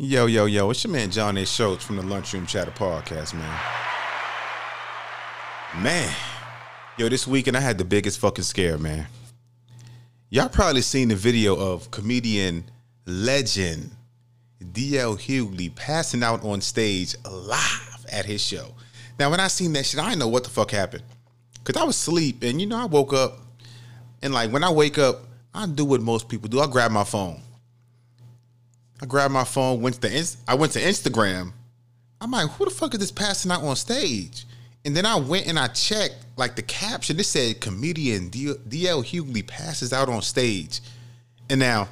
Yo, yo, yo, it's your man John A. Schultz from the Lunchroom Chatter Podcast, man. Man, yo, this weekend I had the biggest fucking scare, man. Y'all probably seen the video of comedian legend D.L. Hughley passing out on stage live at his show. Now, when I seen that shit, I didn't know what the fuck happened. Because I was asleep, and, you know, I woke up, and, like, when I wake up, I do what most people do. I grab my phone. I went to Instagram. I'm like, who the fuck is this passing out on stage? And then I went and I checked, like, the caption. It said, comedian D.L. Hughley passes out on stage. And now,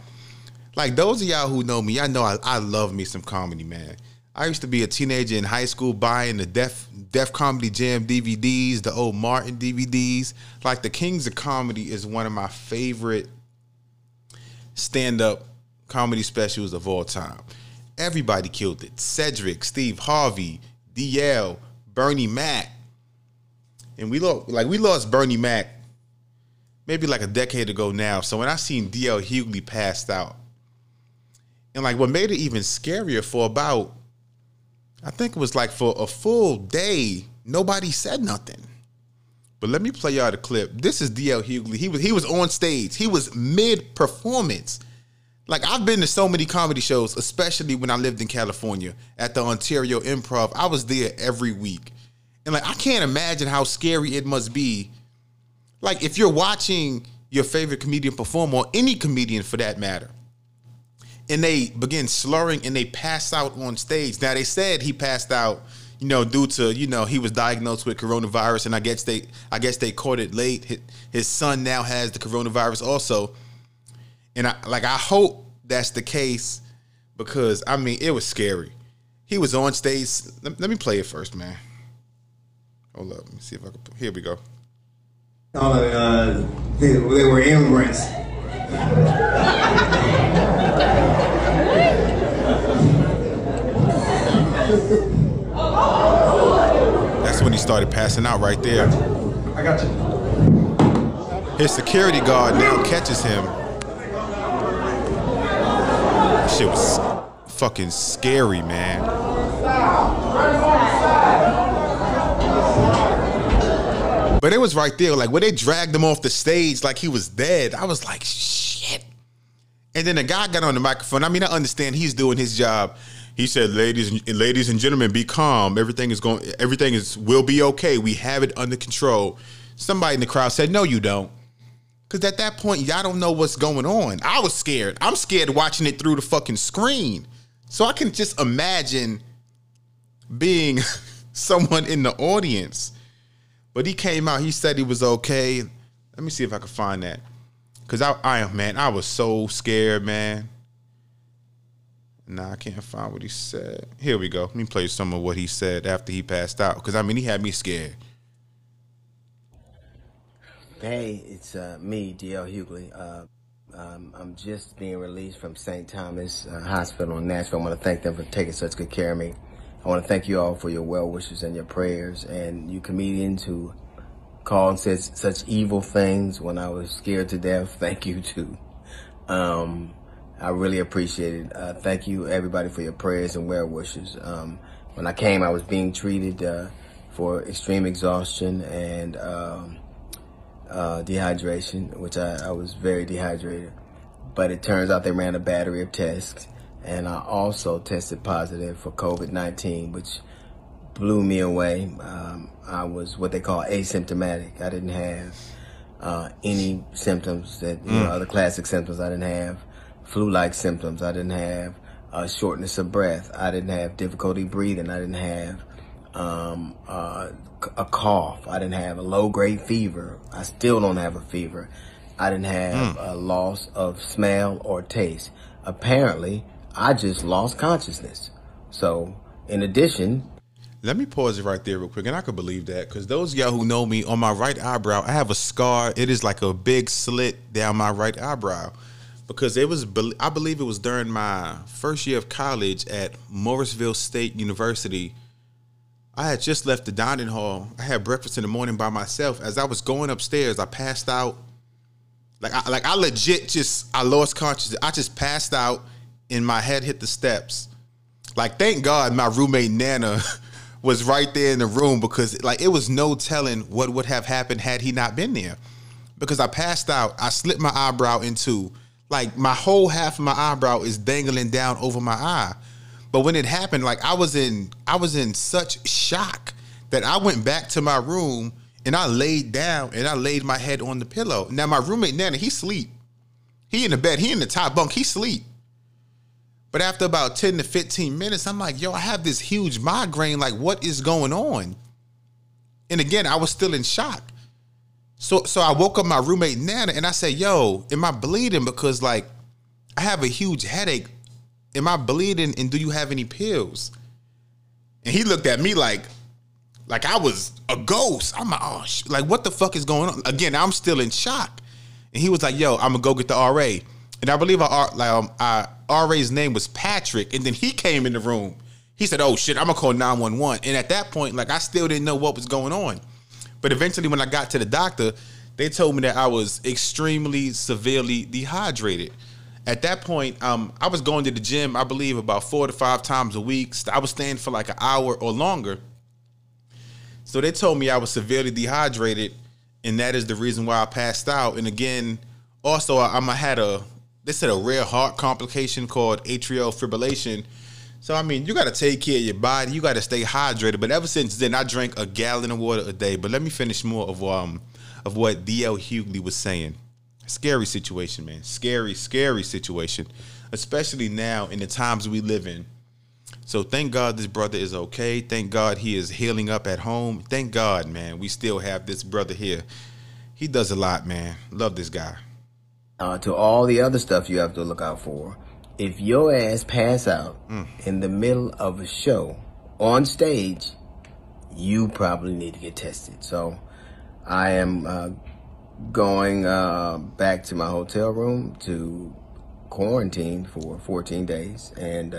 like, those of y'all who know me, y'all know I love me some comedy, man. I used to be a teenager in high school buying the Def Comedy Jam DVDs, the old Martin DVDs. Like, the Kings of Comedy is one of my favorite stand-up comedy specials of all time. Everybody killed it. Cedric, Steve Harvey, DL, Bernie Mac. And we lost Bernie Mac maybe like a decade ago now. So when I seen DL Hughley passed out, and like what made it even scarier, for about, I think it was like for a full day, nobody said nothing. But let me play y'all the clip. This is DL Hughley. He was on stage. He was mid-performance. Like, I've been to so many comedy shows, especially when I lived in California at the Ontario Improv. I was there every week. And, like, I can't imagine how scary it must be. Like, if you're watching your favorite comedian perform, or any comedian for that matter, and they begin slurring and they pass out on stage. Now, they said he passed out, you know, due to, you know, he was diagnosed with coronavirus, and I guess they caught it late. His son now has the coronavirus also. And I hope that's the case, because, I mean, it was scary. He was on stage. Let me play it first, man. Hold up. Let me see if I can. Here we go. They were immigrants. That's when he started passing out right there. I got you. His security guard now catches him. That shit was fucking scary, man. But it was right there, like when they dragged him off the stage like he was dead, I was like, shit. And then the guy got on the microphone. I mean, I understand he's doing his job. He said, ladies and gentlemen, be calm. Everything will be okay. We have it under control. Somebody in the crowd said, no, you don't. Because at that point, y'all don't know what's going on. I was scared. I'm scared watching it through the fucking screen. So I can just imagine being someone in the audience. But he came out. He said he was okay. Let me see if I can find that. Because I was so scared, man. Nah, I can't find what he said. Here we go. Let me play some of what he said after he passed out. Because, I mean, he had me scared. Hey, it's me, D.L. Hughley. I'm just being released from St. Thomas Hospital in Nashville. I want to thank them for taking such good care of me. I want to thank you all for your well wishes and your prayers, and you comedians who called and said such evil things when I was scared to death. Thank you, too. I really appreciate it. Thank you, everybody, for your prayers and well wishes. When I came, I was being treated for extreme exhaustion and dehydration, which I was very dehydrated, but it turns out they ran a battery of tests, and I also tested positive for COVID-19, which blew me away. I was what they call asymptomatic. I didn't have any symptoms that, you know, other classic symptoms. I didn't have flu-like symptoms. I didn't have shortness of breath. I didn't have difficulty breathing. I didn't have a cough. I didn't have a low-grade fever. I still don't have a fever. I didn't have a loss of smell or taste. Apparently, I just lost consciousness. So, in addition... Let me pause it right there real quick, and I could believe that, because those of y'all who know me, on my right eyebrow, I have a scar. It is like a big slit down my right eyebrow, because it was, I believe it was during my first year of college at Morrisville State University. I had just left the dining hall. I had breakfast in the morning by myself. As I was going upstairs, I passed out. Like I legit just, I lost consciousness. I just passed out and my head hit the steps. Like, thank God my roommate Nana was right there in the room, because like it was no telling what would have happened had he not been there. Because I passed out, I slipped my eyebrow in two. Like, my whole half of my eyebrow is dangling down over my eye. But when it happened, like, I was in such shock that I went back to my room and I laid down and I laid my head on the pillow. Now, my roommate Nana, he sleep. He in the bed, he in the top bunk, he sleep. But after about 10 to 15 minutes, I'm like, yo, I have this huge migraine. Like, what is going on? And again, I was still in shock. So I woke up my roommate Nana and I said, yo, am I bleeding? Because like, I have a huge headache. Am I bleeding? And do you have any pills? And he looked at me like I was a ghost. I'm like, oh, like, what the fuck is going on? Again, I'm still in shock. And he was like, yo, I'm gonna go get the RA. And I believe our RA's name was Patrick. And then he came in the room. He said, oh shit, I'm gonna call 911. And at that point, like, I still didn't know what was going on. But eventually when I got to the doctor, they told me that I was extremely severely dehydrated. At that point, I was going to the gym, I believe, about 4 to 5 times a week. I was staying for like an hour or longer. So they told me I was severely dehydrated, and that is the reason why I passed out. And again, also, I had they said a rare heart complication called atrial fibrillation. So, I mean, you got to take care of your body. You got to stay hydrated. But ever since then, I drank a gallon of water a day. But let me finish more of what D.L. Hughley was saying. Scary situation, man. Scary, scary situation, especially now in the times we live in. So thank God this brother is okay. Thank God he is healing up at home. Thank God, man, we still have this brother here. He does a lot, man. Love this guy. To all the other stuff you have to look out for. If your ass pass out in the middle of a show on stage, you probably need to get tested. So I am going back to my hotel room to quarantine for 14 days. And,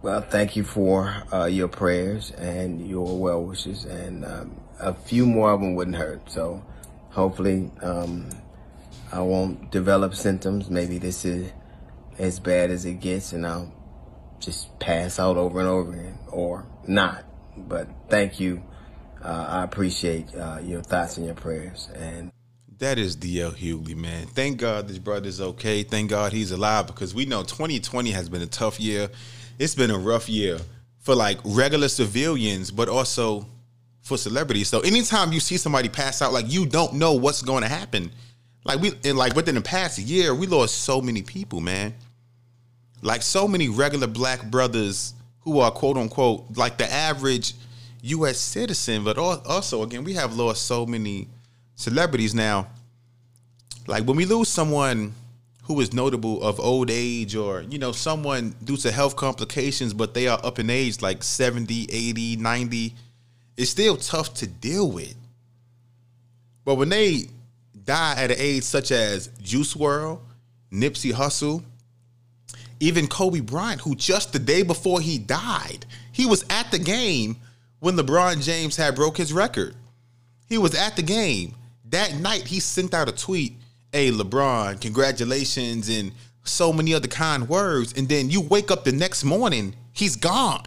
well, thank you for your prayers and your well wishes. And a few more of them wouldn't hurt. So hopefully I won't develop symptoms. Maybe this is as bad as it gets and I'll just pass out over and over again or not. But thank you. I appreciate your thoughts and your prayers. And that is D.L. Hughley, man. Thank God this brother's okay. Thank God he's alive, because we know 2020 has been a tough year. It's been a rough year for like regular civilians, but also for celebrities. So anytime you see somebody pass out, like, you don't know what's going to happen. Like, within the past year, we lost so many people, man. Like, so many regular black brothers who are, quote unquote, like the average U.S. citizen. But also, again, we have lost so many celebrities now. Like, when we lose someone who is notable of old age, or, you know, someone due to health complications, but they are up in age, like 70, 80, 90, it's still tough to deal with. But when they die at an age such as Juice WRLD, Nipsey Hussle, even Kobe Bryant, who just the day before he died, he was at the game when LeBron James had broke his record. He was at the game. That night, he sent out a tweet, hey, LeBron, congratulations, and so many other kind words. And then you wake up the next morning, he's gone.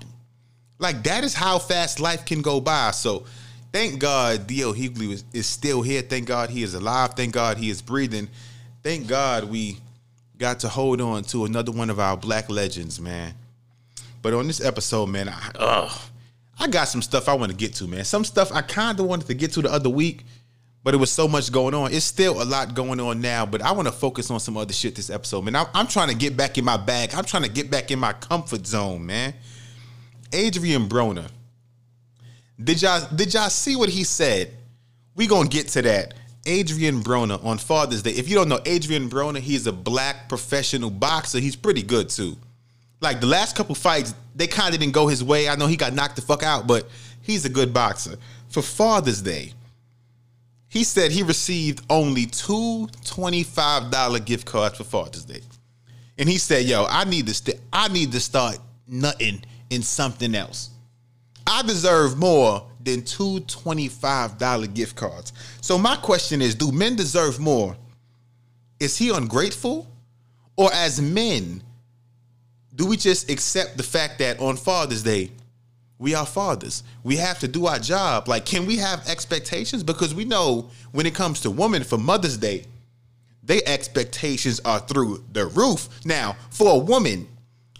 Like, that is how fast life can go by. So thank God D.L. Hughley is still here. Thank God he is alive. Thank God he is breathing. Thank God we got to hold on to another one of our black legends, man. But on this episode, man, I got some stuff I want to get to, man. Some stuff I kind of wanted to get to the other week, but it was so much going on. It's still a lot going on now, but I want to focus on some other shit this episode, man. I'm trying to get back in my bag. I'm trying to get back in my comfort zone, man. Adrian Broner. Did y'all see what he said? We going to get to that. Adrian Broner on Father's Day. If you don't know Adrian Broner, he's a black professional boxer. He's pretty good, too. Like, the last couple fights, they kind of didn't go his way. I know he got knocked the fuck out, but he's a good boxer. For Father's Day, he said he received only two $25 gift cards for Father's Day. And he said, yo, I need to start nutting in something else. I deserve more than two $25 gift cards. So my question is, do men deserve more? Is he ungrateful? Or as men, Do we just accept the fact that on Father's Day, we are fathers? We have to do our job. Like, can we have expectations? Because we know when it comes to women for Mother's Day, their expectations are through the roof. Now, for a woman,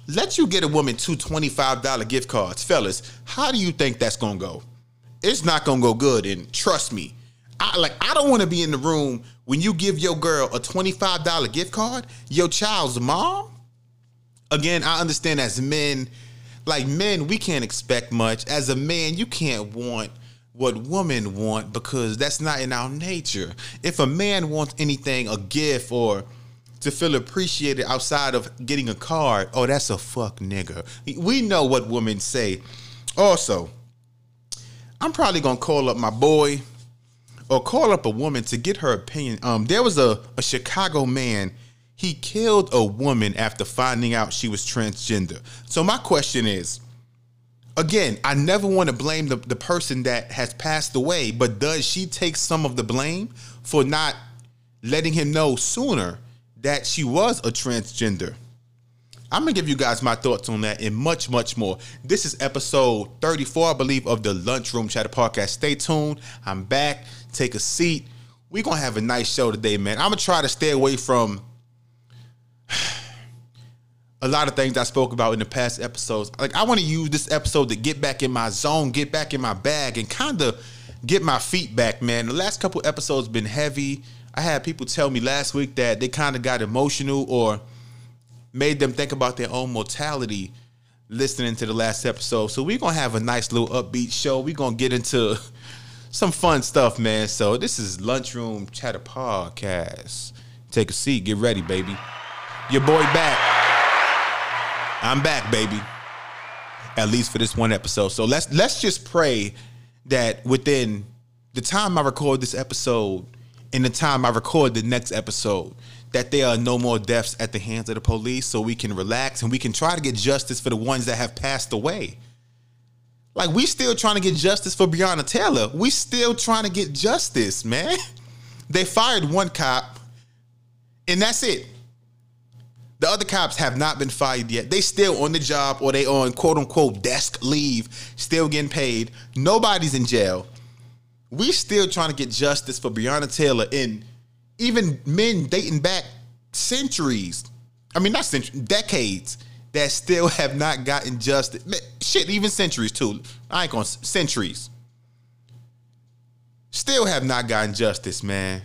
let you get a woman two $25 gift cards. Fellas, how do you think that's going to go? It's not going to go good. And trust me, I don't want to be in the room when you give your girl a $25 gift card, your child's mom. Again, I understand as men, like men, we can't expect much. As a man, you can't want what women want because that's not in our nature. If a man wants anything, a gift or to feel appreciated outside of getting a card, oh, that's a fuck nigga. We know what women say. Also, I'm probably going to call up my boy or call up a woman to get her opinion. There was a Chicago man. He killed a woman after finding out she was transgender. So my question is, again, I never want to blame the person that has passed away, but does she take some of the blame for not letting him know sooner that she was a transgender? I'm going to give you guys my thoughts on that and much, much more. This is episode 34, I believe, of the Lunchroom Chatter Podcast. Stay tuned. I'm back. Take a seat. We're going to have a nice show today, man. I'm going to try to stay away from a lot of things I spoke about in the past episodes. Like, I want to use this episode to get back in my zone, get back in my bag, and kind of get my feet back, man. The last couple episodes been heavy. I had people tell me last week that they kind of got emotional or made them think about their own mortality listening to the last episode. So we're going to have a nice little upbeat show. We're going to get into some fun stuff, man. So this is Lunchroom Chatter Podcast. Take a seat. Get ready, baby. Your boy back. I'm back, baby, at least for this one episode. So let's just pray that within the time I record this episode and the time I record the next episode, that there are no more deaths at the hands of the police, so we can relax and we can try to get justice for the ones that have passed away. Like, we still trying to get justice for Breonna Taylor. We still trying to get justice, man. They fired one cop, and that's it. The other cops have not been fired yet. They still on the job, or they on quote-unquote desk leave, still getting paid. Nobody's in jail. We still trying to get justice for Breonna Taylor and even men dating back centuries. I mean, not centuries, decades that still have not gotten justice. Man, shit, even centuries too. I ain't gonna, centuries. Still have not gotten justice, man.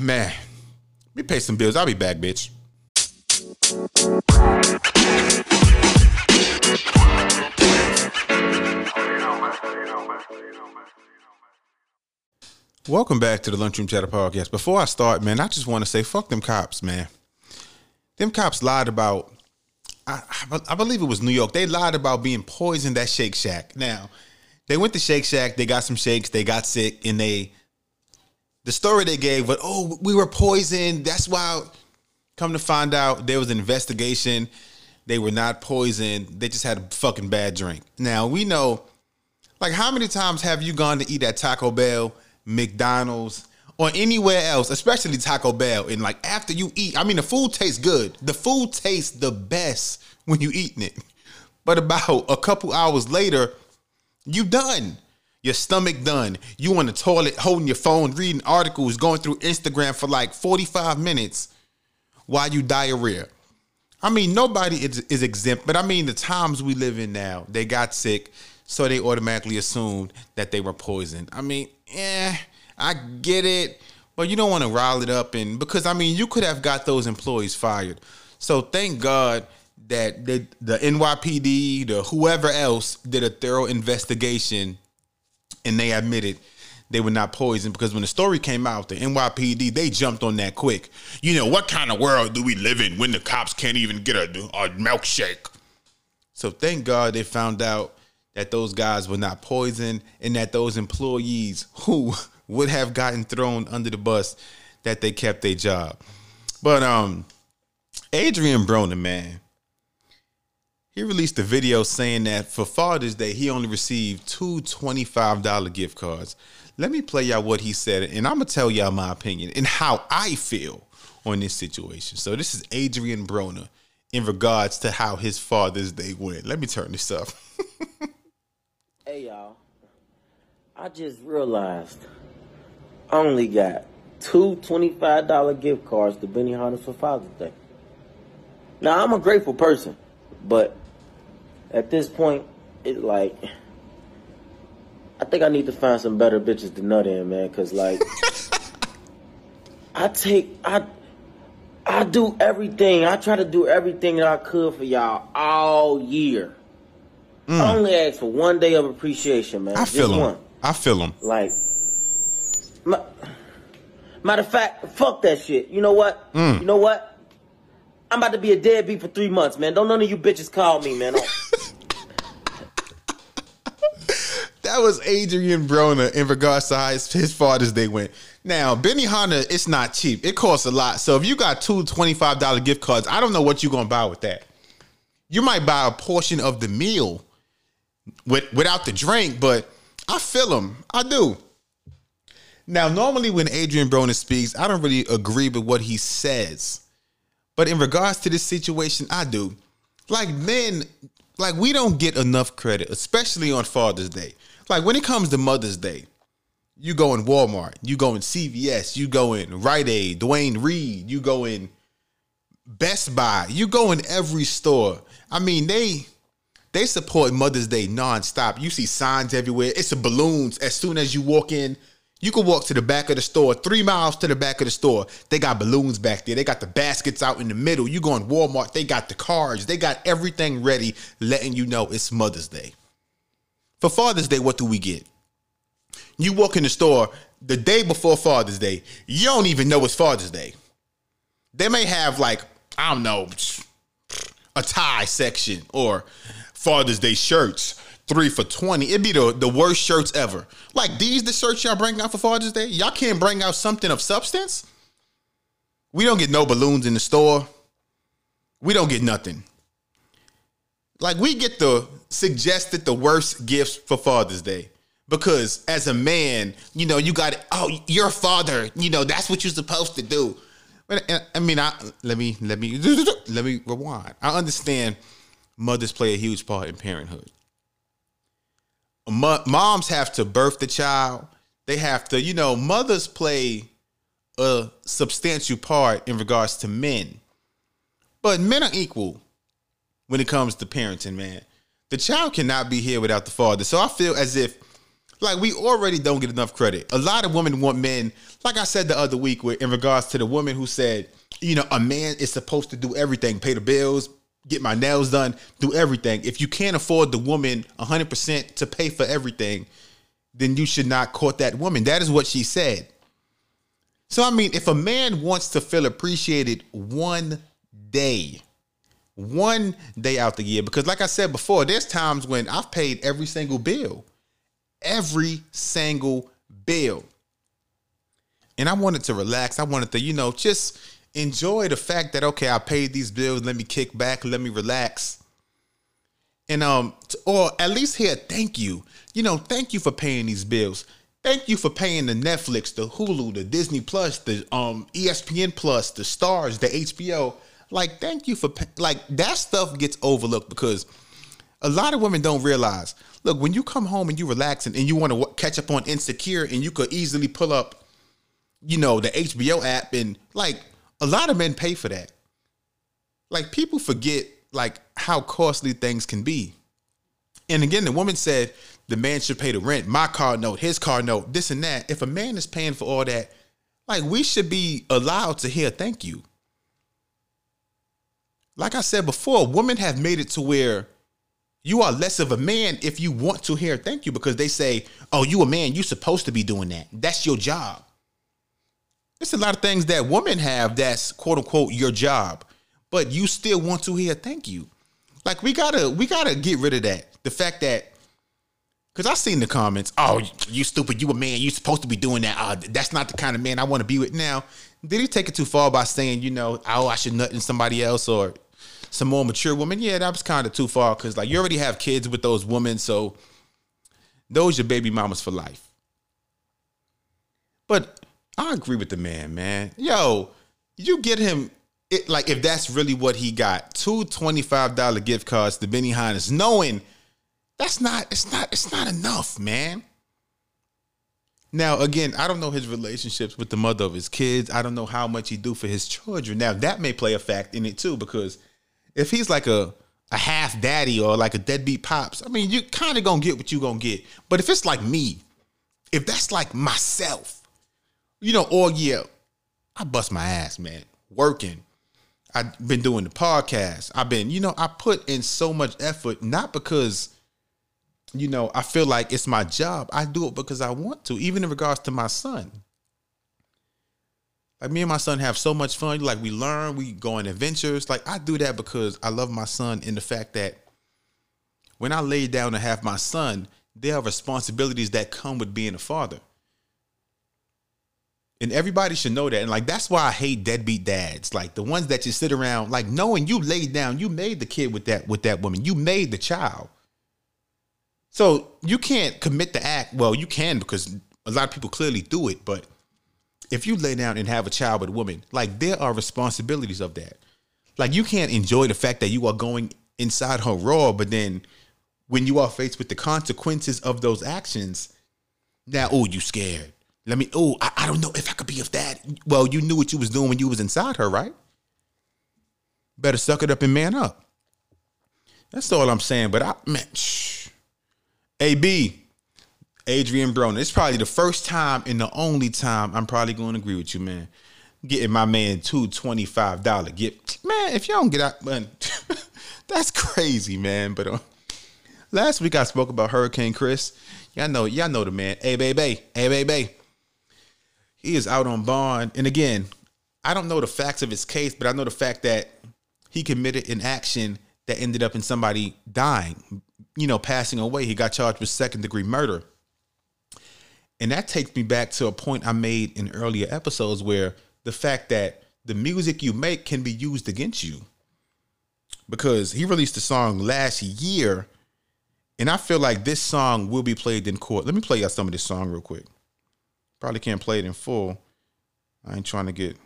Man. Let me pay some bills. I'll be back, bitch. Welcome back to the Lunchroom Chatter Podcast. Before I start, man, I just want to say fuck them cops, man. Them cops lied about, I believe it was New York. They lied about being poisoned at Shake Shack. Now, they went to Shake Shack. They got some shakes. They got sick and they... The story they gave was, oh, we were poisoned. That's why. Come to find out, there was an investigation. They were not poisoned. They just had a fucking bad drink. Now, we know, like, how many times have you gone to eat at Taco Bell, McDonald's, or anywhere else, especially Taco Bell? And, like, after you eat, I mean, the food tastes good. The food tastes the best when you eating it. But about a couple hours later, you done. Your stomach done. You on the toilet holding your phone, reading articles, going through Instagram for like 45 minutes while you diarrhea. I mean, nobody is exempt, but I mean, the times we live in now, they got sick, so they automatically assumed that they were poisoned. I mean, I get it, but you don't want to rile it up, and because, I mean, you could have got those employees fired. So thank God that the NYPD, the whoever else, did a thorough investigation and they admitted they were not poisoned, because when the story came out, the NYPD, they jumped on that quick. You know, what kind of world do we live in when the cops can't even get a milkshake? So thank God they found out that those guys were not poisoned and that those employees who would have gotten thrown under the bus, that they kept their job. But Adrian Broner, man, he released a video saying that for Father's Day, he only received two $25 gift cards. Let me play y'all what he said, and I'm going to tell y'all my opinion and how I feel on this situation. So this is Adrian Broner in regards to how his Father's Day went. Let me turn this up. Hey, y'all. I just realized I only got two $25 gift cards to Benihana for Father's Day. Now, I'm a grateful person, but at this point, it's like, I think I need to find some better bitches to nut in, man, because, like, I do everything. I try to do everything that I could for y'all all year. I only ask for one day of appreciation, man. I feel him. I feel him. Like, matter of fact, fuck that shit. You know what? You know what? I'm about to be a deadbeat for 3 months, man. Don't none of you bitches call me, man. That was Adrian Broner in regards to how his Father's Day went. Now, Benihana, it's not cheap. It costs a lot. So if you got two $25 gift cards, I don't know what you're going to buy with that. You might buy a portion of the meal without the drink, but I feel him. I do. Now, normally when Adrian Broner speaks, I don't really agree with what he says. But in regards to this situation, I do. Like, men, like, we don't get enough credit, especially on Father's Day. Like, when it comes to Mother's Day, you go in Walmart, you go in CVS, you go in Rite Aid, Duane Reade, you go in Best Buy, you go in every store. I mean, they support Mother's Day nonstop. You see signs everywhere. It's a balloons. As soon as you walk in, you can walk to the back of the store, 3 miles to the back of the store. They got balloons back there. They got the baskets out in the middle. You go in Walmart, they got the cards. They got everything ready, letting you know it's Mother's Day. For Father's Day, what do we get? You walk in the store the day before Father's Day, you don't even know it's Father's Day. They may have, like, I don't know, a tie section or Father's Day shirts. 3 for $20. It'd be the worst shirts ever. Like, these the shirts y'all bring out for Father's Day? Y'all can't bring out something of substance? We don't get no balloons in the store. We don't get nothing. Like, we get the suggested the worst gifts for Father's Day. Because as a man, you know, you got, oh, you're a father. You know, that's what you're supposed to do. I mean, let me rewind. I understand mothers play a huge part in parenthood. Moms have to birth the child. They have to, you know, mothers play a substantial part in regards to men. But men are equal when it comes to parenting, man. The child cannot be here without the father. So I feel as if, like, we already don't get enough credit. A lot of women want men, like I said the other week, in regards to the woman who said, you know, a man is supposed to do everything, pay the bills, get my nails done, do everything. If you can't afford the woman 100% to pay for everything, then you should not court that woman. That is what she said. So, I mean, if a man wants to feel appreciated one day out the year, because like I said before, there's times when I've paid every single bill, and I wanted to relax. I wanted to, you know, just enjoy the fact that, okay, I paid these bills. Let me kick back. Let me relax. And, or at least here, thank you. You know, thank you for paying these bills. Thank you for paying the Netflix, the Hulu, the Disney Plus, the ESPN Plus, the Stars, the HBO. Like, thank you for, like, that stuff gets overlooked because a lot of women don't realize, look, when you come home and you relaxing and you want to catch up on Insecure and you could easily pull up, you know, the HBO app and, like, a lot of men pay for that. Like, people forget, like, how costly things can be. And again, the woman said the man should pay the rent, my car note, his car note, this and that. If a man is paying for all that, like, we should be allowed to hear thank you. Like I said before, women have made it to where you are less of a man if you want to hear thank you, because they say, oh, you a man, you're supposed to be doing that. That's your job. There's a lot of things that women have that's, quote unquote, your job, but you still want to hear thank you. Like, we gotta get rid of that. The fact that, because I seen the comments, oh, you stupid, you a man, you supposed to be doing that. That's not the kind of man I want to be with. Now, did he take it too far by saying, you know, oh, I should nut in somebody else or some more mature woman? Yeah, that was kind of too far, because, like, you already have kids with those women, so those your baby mamas for life. But I agree with the man, man. Yo, you get him it, like, if that's really what he got, two $25 gift cards to Benihana's, knowing that's not, it's not enough, man. Now, again, I don't know his relationships with the mother of his kids. I don't know how much he do for his children. Now, that may play a fact in it, too, because if he's like a half daddy or like a deadbeat pops, I mean, you kind of going to get what you going to get. But if it's like me, if that's like myself, you know, all year, I bust my ass, man, working. I've been doing the podcast. I've been, you know, I put in so much effort, not because, you know, I feel like it's my job. I do it because I want to, even in regards to my son. Like, me and my son have so much fun. Like, we learn, we go on adventures. Like, I do that because I love my son, and the fact that when I lay down to have my son, there are responsibilities that come with being a father. And everybody should know that. And like, that's why I hate deadbeat dads. Like, the ones that just sit around, like, knowing you laid down, you made the kid with that woman, you made the child. So you can't commit the act. Well, you can, because a lot of people clearly do it. But if you lay down and have a child with a woman, like, there are responsibilities of that. Like, you can't enjoy the fact that you are going inside her raw, but then when you are faced with the consequences of those actions, now, oh, you scared. Let me, oh, I don't know if I could be of that. Well, you knew what you was doing when you was inside her, right? Better suck it up and man up. That's all I'm saying. But I, man, AB, Adrian Broner. It's probably the first time and the only time I'm probably going to agree with you, man. Getting my man $225 gift. Man, if you don't get out, man, that's crazy, man. But last week I spoke about Hurricane Chris. Y'all know the man. Hey, baby. He is out on bond. And again, I don't know the facts of his case, but I know the fact that he committed an action that ended up in somebody dying, you know, passing away. He got charged with second-degree murder. And that takes me back to a point I made in earlier episodes, where the fact that the music you make can be used against you. Because he released a song last year, and I feel like this song will be played in court. Let me play y'all some of this song real quick. Probably can't play it in full. I ain't trying to get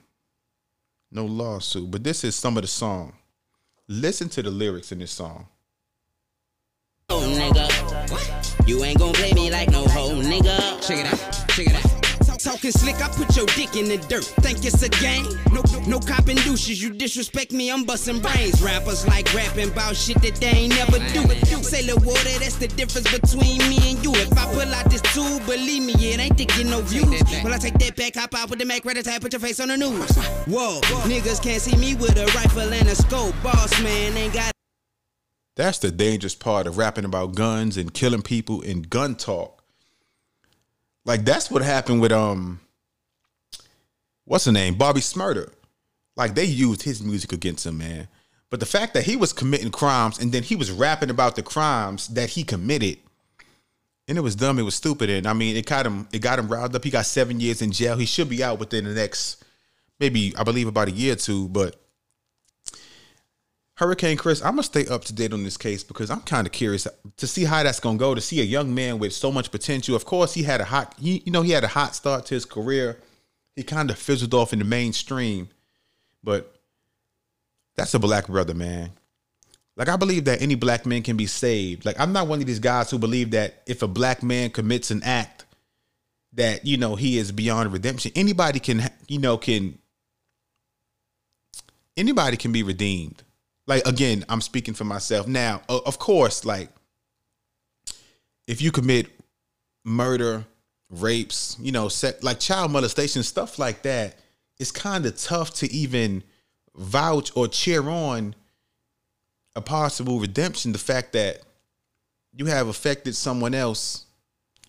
no lawsuit. But this is some of the song. Listen to the lyrics in this song. Oh, nigga. You ain't gonna play me like no hoe, nigga. Check it out. Check it out. Talking slick, I put your dick in the dirt. Think it's a game? No copping douches. You disrespect me, I'm busting brains. Rappers like rapping about shit that they ain't never do. Say the water, that's the difference between me and you. If I pull out this tool, believe me, it ain't to get no views. Well, I take that back, hop out with the Mac, ready to put your face on the news. Whoa, niggas can't see me with a rifle and a scope. Boss man ain't got. That's the dangerous part of rapping about guns and killing people and gun talk. Like, that's what happened with, what's her name? Bobby Smurder. Like, they used his music against him, man. But the fact that he was committing crimes and then he was rapping about the crimes that he committed, and it was dumb, it was stupid. And I mean, it got him riled up. He got 7 years in jail. He should be out within the next, maybe, I believe, about a year or two. But Hurricane Chris, I'm going to stay up to date on this case because I'm kind of curious to see how that's going to go, to see a young man with so much potential. Of course, he had a hot start to his career. He kind of fizzled off in the mainstream, but that's a black brother, man. Like, I believe that any black man can be saved. Like, I'm not one of these guys who believe that if a black man commits an act that, you know, he is beyond redemption. Anybody can be redeemed. Like, again, I'm speaking for myself. Now, of course, like, if you commit murder, rapes, you know, like child molestation, stuff like that, it's kind of tough to even vouch or cheer on a possible redemption. The fact that you have affected someone else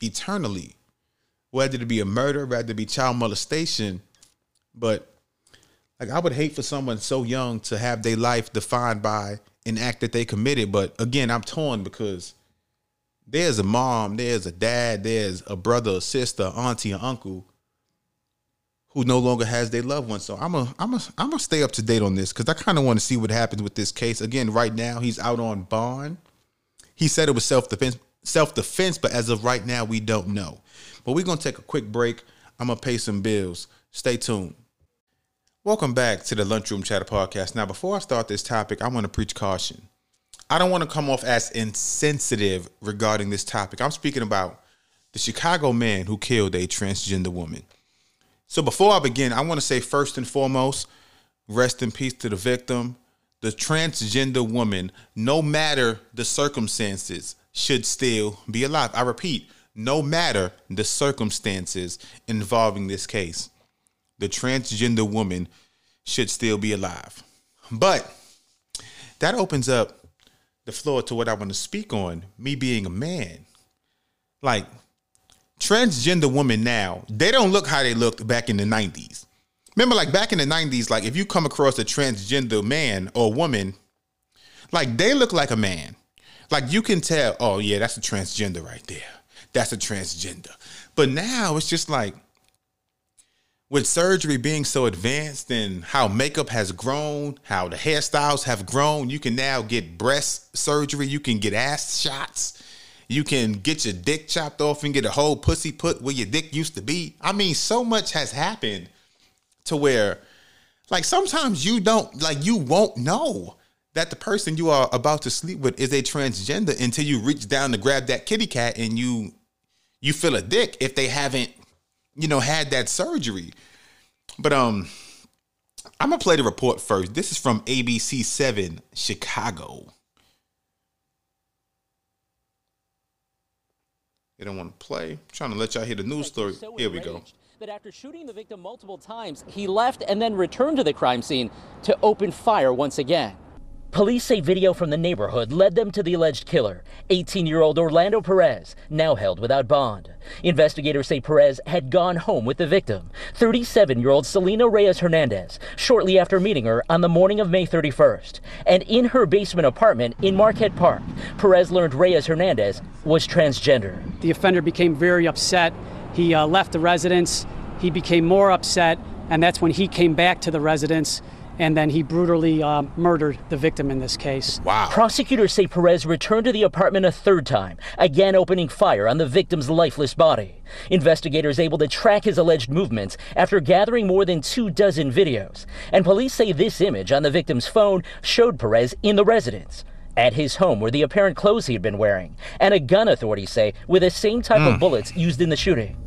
eternally, whether it be a murder, whether it be child molestation, but like, I would hate for someone so young to have their life defined by an act that they committed. But again, I'm torn because there's a mom, there's a dad, there's a brother, a sister, auntie, an uncle who no longer has their loved one. So I'm gonna stay up to date on this because I kind of want to see what happens with this case. Again, right now he's out on bond. He said it was self-defense, but as of right now, we don't know. But we're gonna take a quick break. I'm gonna pay some bills. Stay tuned. Welcome back to the Lunchroom Chatter Podcast. Now, before I start this topic, I want to preach caution. I don't want to come off as insensitive regarding this topic. I'm speaking about the Chicago man who killed a transgender woman. So before I begin, I want to say first and foremost, rest in peace to the victim. The transgender woman, no matter the circumstances, should still be alive. I repeat, no matter the circumstances involving this case, the transgender woman should still be alive. But that opens up the floor to what I want to speak on, me being a man. Like, transgender women now, they don't look how they looked back in the 90s. Remember, like, back in the 90s, like, if you come across a transgender man or woman, like, they look like a man. Like, you can tell, oh, yeah, that's a transgender right there. That's a transgender. But now it's just like, with surgery being so advanced and how makeup has grown, how the hairstyles have grown, you can now get breast surgery, you can get ass shots, you can get your dick chopped off and get a whole pussy put where your dick used to be. I mean, so much has happened to where, like, sometimes you don't, like, you won't know that the person you are about to sleep with is a transgender until you reach down to grab that kitty cat and you feel a dick if they haven't, you know, had that surgery. But I'm going to play the report first. This is from ABC7 Chicago. They don't want to play. I'm trying to let y'all hear the news story. Here we go. But after shooting the victim multiple times, he left and then returned to the crime scene to open fire once again. Police say video from the neighborhood led them to the alleged killer, 18-year-old Orlando Perez, now held without bond. Investigators say Perez had gone home with the victim, 37-year-old Selena Reyes Hernandez, shortly after meeting her on the morning of May 31st. And in her basement apartment in Marquette Park, Perez learned Reyes Hernandez was transgender. The offender became very upset. He left the residence. He became more upset, and that's when he came back to the residence. And then he brutally murdered the victim in this case. Wow. Prosecutors say Perez returned to the apartment a third time, again opening fire on the victim's lifeless body. Investigators able to track his alleged movements after gathering more than 24 videos. And police say this image on the victim's phone showed Perez in the residence, at his home were the apparent clothes he had been wearing, and a gun, authorities say, were the same type of bullets used in the shooting.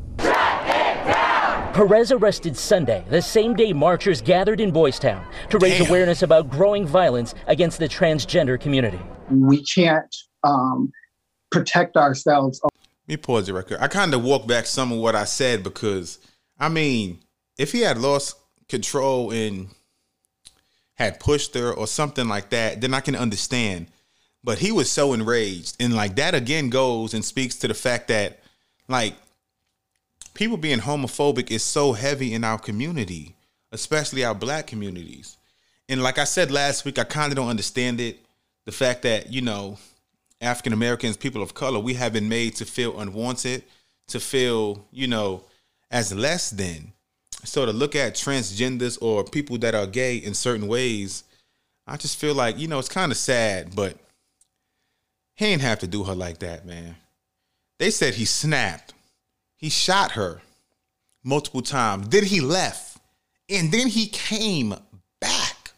Perez arrested Sunday, the same day marchers gathered in Boys Town to raise awareness about growing violence against the transgender community. We can't protect ourselves. Let me pause the record. I kind of walk back some of what I said because, I mean, if he had lost control and had pushed her or something like that, then I can understand. But he was so enraged. And, like, that again goes and speaks to the fact that, like, people being homophobic is so heavy in our community, especially our black communities. And like I said last week, I kind of don't understand it. The fact that, you know, African Americans, people of color, we have been made to feel unwanted, to feel, you know, as less than. So to look at transgenders or people that are gay in certain ways, I just feel like, you know, it's kind of sad, but he ain't have to do her like that, man. They said he snapped. He shot her multiple times. Then he left. And then he came back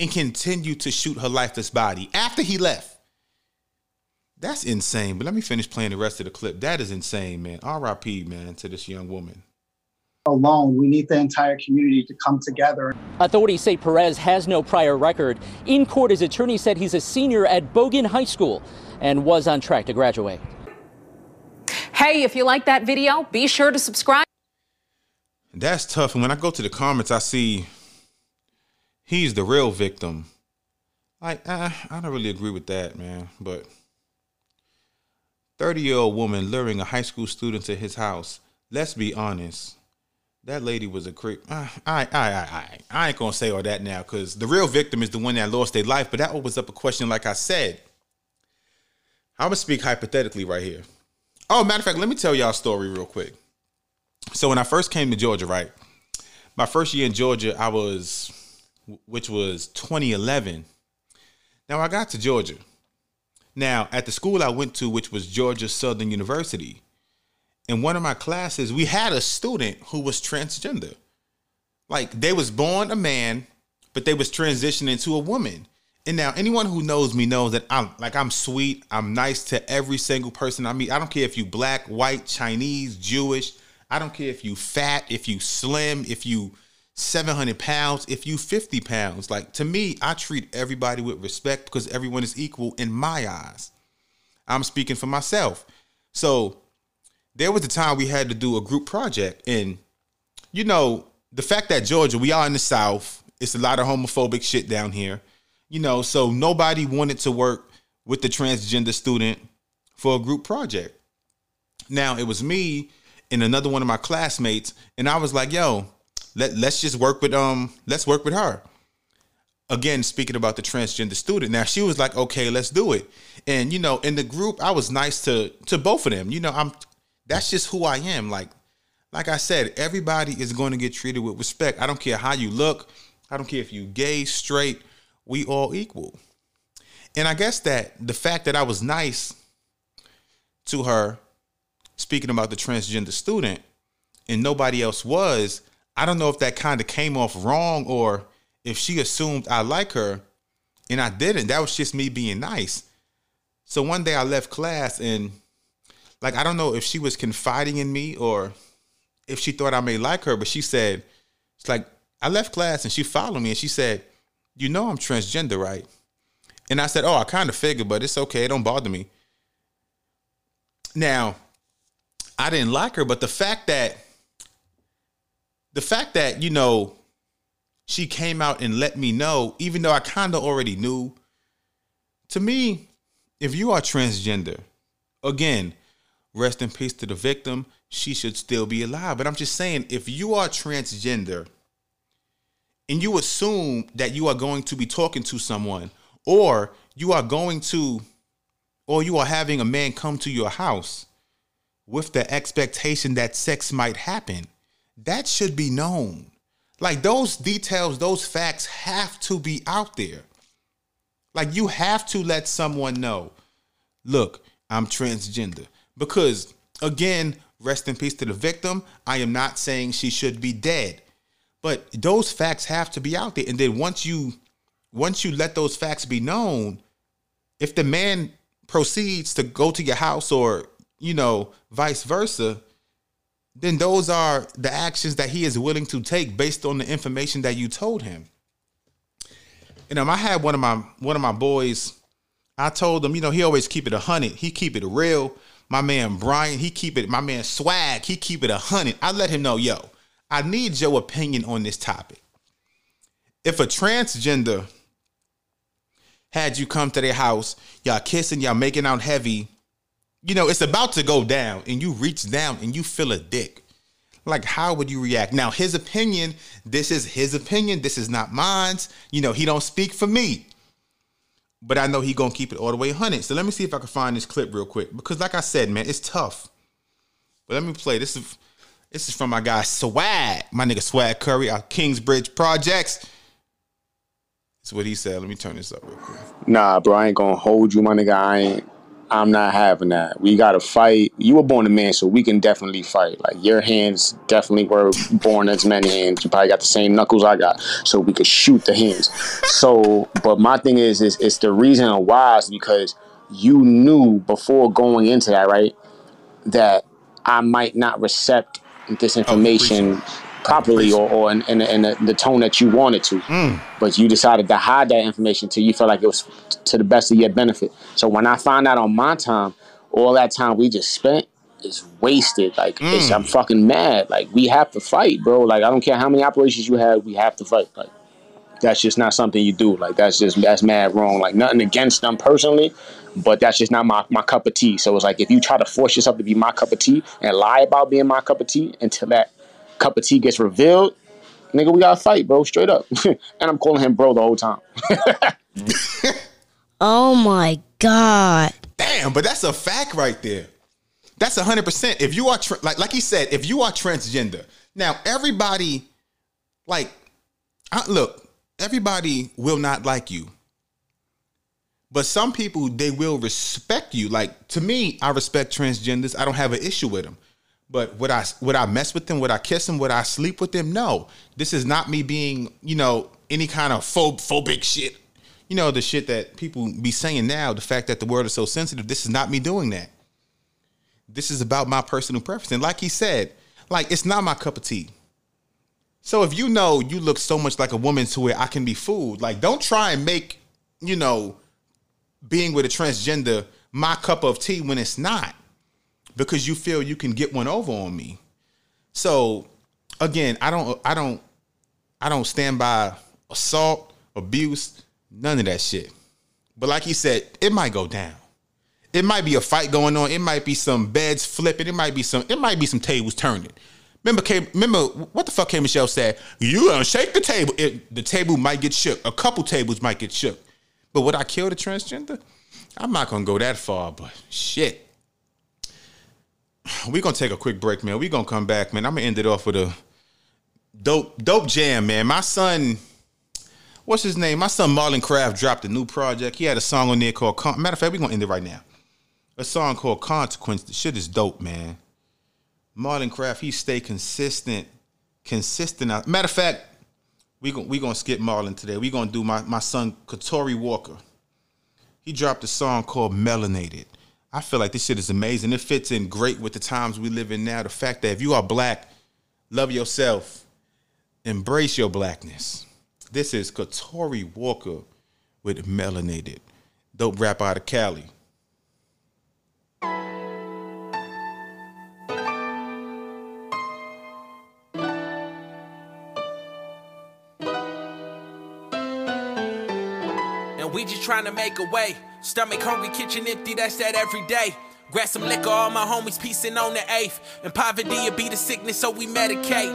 and continued to shoot her lifeless body after he left. That's insane. But let me finish playing the rest of the clip. That is insane, man. R.I.P., man, to this young woman. Alone, we need the entire community to come together. Authorities say Perez has no prior record. In court, his attorney said he's a senior at Bogan High School and was on track to graduate. Hey, if you like that video, be sure to subscribe. That's tough. And when I go to the comments, I see he's the real victim. Like, I don't really agree with that, man. But 30-year-old woman luring a high school student to his house. Let's be honest. That lady was a creep. I ain't going to say all that now because the real victim is the one that lost their life. But that opens up a question, like I said. I'm going to speak hypothetically right here. Oh, matter of fact, let me tell y'all a story real quick. So when I first came to Georgia, right, my first year in Georgia, I was, which was 2011. Now, I got to Georgia. Now, at the school I went to, which was Georgia Southern University, in one of my classes, we had a student who was transgender. Like, they was born a man, but they was transitioning to a woman. And now anyone who knows me knows that I'm sweet. I'm nice to every single person I meet. I don't care if you black, white, Chinese, Jewish. I don't care if you fat, if you slim, if you 700 pounds, if you 50 pounds. Like, to me, I treat everybody with respect because everyone is equal in my eyes. I'm speaking for myself. So there was a time we had to do a group project. And, you know, the fact that Georgia, we are in the South, it's a lot of homophobic shit down here. You know, so nobody wanted to work with the transgender student for a group project. Now, it was me and another one of my classmates, and I was like, yo, let's just work with her. Again, speaking about the transgender student. Now, she was like, okay, let's do it. And, you know, in the group, I was nice to both of them. You know, that's just who I am. Like I said, everybody is going to get treated with respect. I don't care how you look. I don't care if you gay, straight. We all equal. And I guess that the fact that I was nice to her, speaking about the transgender student, and nobody else was, I don't know if that kind of came off wrong or if she assumed I like her and I didn't. That was just me being nice. So one day I left class and, like, I don't know if she was confiding in me or if she thought I may like her, but she said, it's like, I left class and she followed me and she said, you know I'm transgender, right? And I said, oh, I kind of figured, but it's okay. It don't bother me. Now, I didn't like her, but the fact that, you know, she came out and let me know, even though I kind of already knew, to me, if you are transgender, again, rest in peace to the victim, she should still be alive. But I'm just saying, if you are transgender, and you assume that you are going to be talking to someone or you are having a man come to your house with the expectation that sex might happen, that should be known. Like, those details, those facts have to be out there. Like, you have to let someone know, look, I'm transgender. Because, again, rest in peace to the victim. I am not saying she should be dead. But those facts have to be out there. And then once you let those facts be known, if the man proceeds to go to your house or, you know, vice versa, then those are the actions that he is willing to take based on the information that you told him. And I had one of my boys, I told him, you know, he always keep it 100. He keep it real. My man Brian, my man Swag, he keep it 100. I let him know, yo, I need your opinion on this topic. If a transgender had you come to their house, y'all kissing, y'all making out heavy, you know, it's about to go down and you reach down and you feel a dick. Like, how would you react? Now, his opinion, this is his opinion. This is not mine. You know, he don't speak for me. But I know he going to keep it all the way 100. So let me see if I can find this clip real quick. Because like I said, man, it's tough. But let me play this. This is from my guy Swag, my nigga Swag Curry, our Kingsbridge Projects. That's what he said. Let me turn this up real quick. Nah, bro, I ain't gonna hold you, my nigga. I'm not having that. We gotta fight. You were born a man, so we can definitely fight. Like, your hands definitely were born as men's hands. You probably got the same knuckles I got, so we could shoot the hands. So, but my thing is it's the reason why is because you knew before going into that, right, that I might not accept this information properly or in the tone that you wanted to, but you decided to hide that information till you felt like it was to the best of your benefit. So when I found out on my time, all that time we just spent is wasted. Like, I'm fucking mad. Like, we have to fight, bro. Like, I don't care how many operations you have, we have to fight. Like, that's just not something you do. Like, that's mad wrong. Like, nothing against them personally, but that's just not my cup of tea. So it's like, if you try to force yourself to be my cup of tea and lie about being my cup of tea until that cup of tea gets revealed, nigga, we gotta fight, bro, straight up. And I'm calling him bro the whole time. Oh my God. Damn, but that's a fact right there. That's 100%. If you are, like he said, if you are transgender, now everybody, like, look, everybody will not like you. But some people, they will respect you. Like, to me, I respect transgenders. I don't have an issue with them. But would I mess with them? Would I kiss them? Would I sleep with them? No. This is not me being, you know, any kind of phobic shit. You know, the shit that people be saying now, the fact that the world is so sensitive, this is not me doing that. This is about my personal preference. And like he said, like, it's not my cup of tea. So if you know you look so much like a woman to where I can be fooled, like, don't try and make, you know, being with a transgender my cup of tea when it's not, because you feel you can get one over on me. So again, I don't stand by assault, abuse, none of that shit. But like he said, it might go down. It might be a fight going on. It might be some beds flipping. It might be some tables turning. Remember what the fuck K. Michelle said? You gonna shake the table. The table might get shook. A couple tables might get shook. But would I kill the transgender? I'm not gonna go that far, but shit. We're gonna take a quick break, man. We're gonna come back, man. I'm gonna end it off with a dope jam, man. My son, what's his name? My son Marlon Craft dropped a new project. He had a song on there called matter of fact, we're gonna end it right now. A song called Consequence. The shit is dope, man. Marlon Craft, he stay consistent. Matter of fact, we gonna skip Marlon today. We're gonna do my son Katori Walker. He dropped a song called Melanated. I feel like this shit is amazing. It fits in great with the times we live in now. The fact that if you are black, love yourself, embrace your blackness. This is Katori Walker with Melanated. Dope rap out of Cali. We just trying to make a way. Stomach hungry, kitchen empty, that's that every day. Grab some liquor, all my homies piecing on the eighth. And poverty will be the sickness, so we medicate.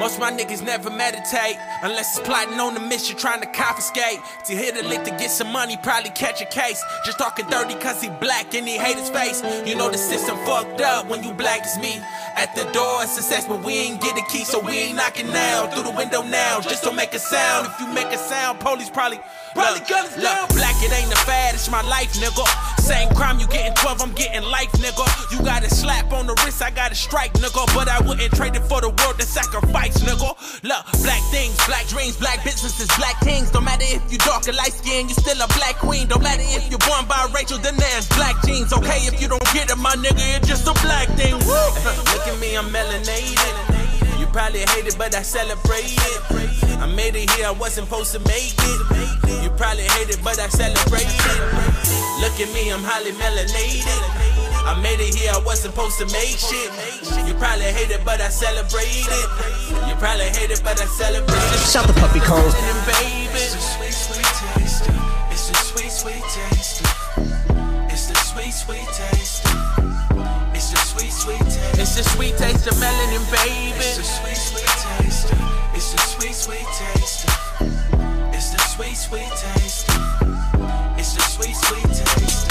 Most of my niggas never meditate, unless it's plotting on the mission, trying to confiscate. To hit a lick to get some money, probably catch a case. Just talking dirty cause he black and he hate his face. You know the system fucked up when you black as me. At the door of success, but we ain't get a key, so we ain't knocking now. Through the window now, just don't make a sound. If you make a sound, police probably gun us down. Black, it ain't a fad, it's my life, nigga. Same crime, you getting 12, I'm getting life, nigga. You got a slap on the wrist, I got a strike, nigga. But I wouldn't trade it for the world to sacrifice, nigga. Look, black things, black dreams, black businesses, black kings. Don't matter if you dark or light skin, you still a black queen. Don't matter if you're born by Rachel, then there's black jeans. Okay, if you don't get it, my nigga, it's just a black thing. Woo. Look at me, I'm melanated. You probably hate it, but I celebrate it. I made it here, I wasn't supposed to make it. You probably hate it, but I celebrate it. Look at me, I'm highly melanated. I made it here, I wasn't supposed to make shit. You probably hate it, but I celebrate it. You probably hate it, but I celebrate it. Shout the puppy cold. It's the sweet, sweet taste. It's the sweet, sweet taste. It's the sweet, sweet taste. It's the sweet, sweet taste. It's the sweet taste of melanin, baby. It's the sweet, sweet taste. It's the sweet, sweet taste. It's the sweet, sweet taste. It's the sweet, sweet taste.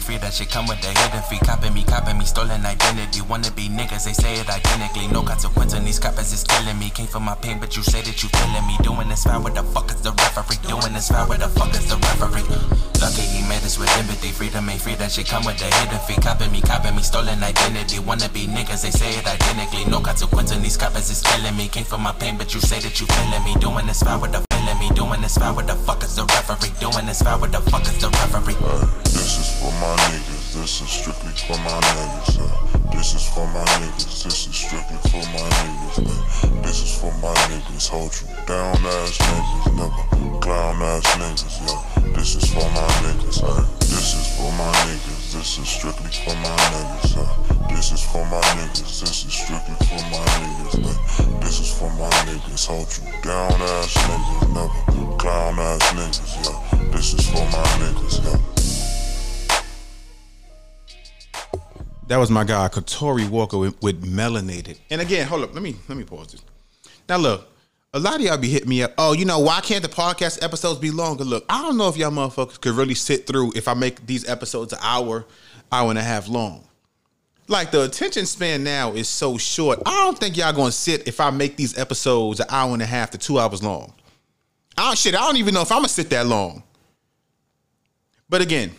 Free that shit come with the hidden fee. Copying me, stolen identity. Wanna be niggas, they say it identically. No consequence on these coppers, it's killing me. Came for my pain, but you say that you feeling me. Doing this foul, what the fuck is the referee? Lucky he made us with empathy. Freedom ain't free, that shit come with the hidden fee. Copying me, stolen identity. Wanna be niggas, they say it identically. No consequence on these coppers, it's killing me. Came for my pain, but you say that you feeling me. Doing this foul, what the feeling me. Doing this foul, what the fuck is the referee? This is for my niggas, this is strictly for my niggas. This is for my niggas, this is strictly for my niggas. This is for my niggas, hold you down ass niggas, never clown ass niggas, yeah. This is for my niggas, this is for my niggas, this is strictly for my niggas. This is for my niggas, this is strictly for my niggas. This is for my niggas, hold you down ass niggas, never clown ass niggas, yeah. This is for my niggas, yeah. That was my guy, Katori Walker with Melanated. And again, hold up. Let me pause this. Now, look, a lot of y'all be hitting me up. Oh, you know, why can't the podcast episodes be longer? Look, I don't know if y'all motherfuckers could really sit through if I make these episodes an hour and a half long. Like, the attention span now is so short. I don't think y'all gonna sit if I make these episodes an hour and a half to 2 hours long. I don't even know if I'm gonna sit that long. But again,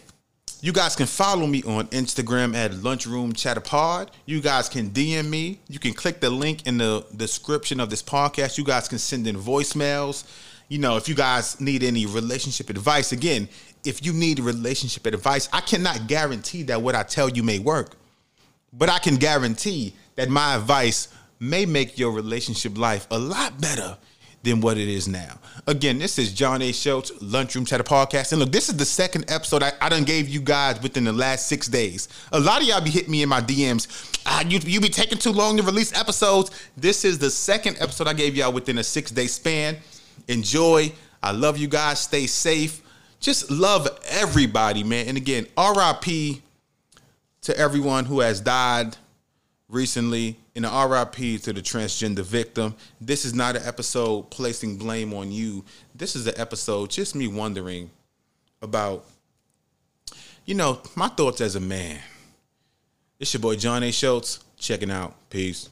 you guys can follow me on Instagram at Lunchroom Chatterpod. You guys can DM me. You can click the link in the description of this podcast. You guys can send in voicemails. You know, if you guys need any relationship advice, again, if you need relationship advice, I cannot guarantee that what I tell you may work. But I can guarantee that my advice may make your relationship life a lot better than what it is now. Again, this is John A. Schultz, Lunchroom Chatter Podcast. And look, this is the second episode I done gave you guys within the last 6 days. A lot of y'all be hitting me in my DMs. You be taking too long to release episodes. This is the second episode I gave y'all within a 6-day span. Enjoy. I love you guys. Stay safe. Just love everybody, man. And again, RIP to everyone who has died recently, and an RIP to the transgender victim. This is not an episode placing blame on you. This is an episode just me wondering about, you know, my thoughts as a man. It's your boy John A. Schultz checking out. Peace.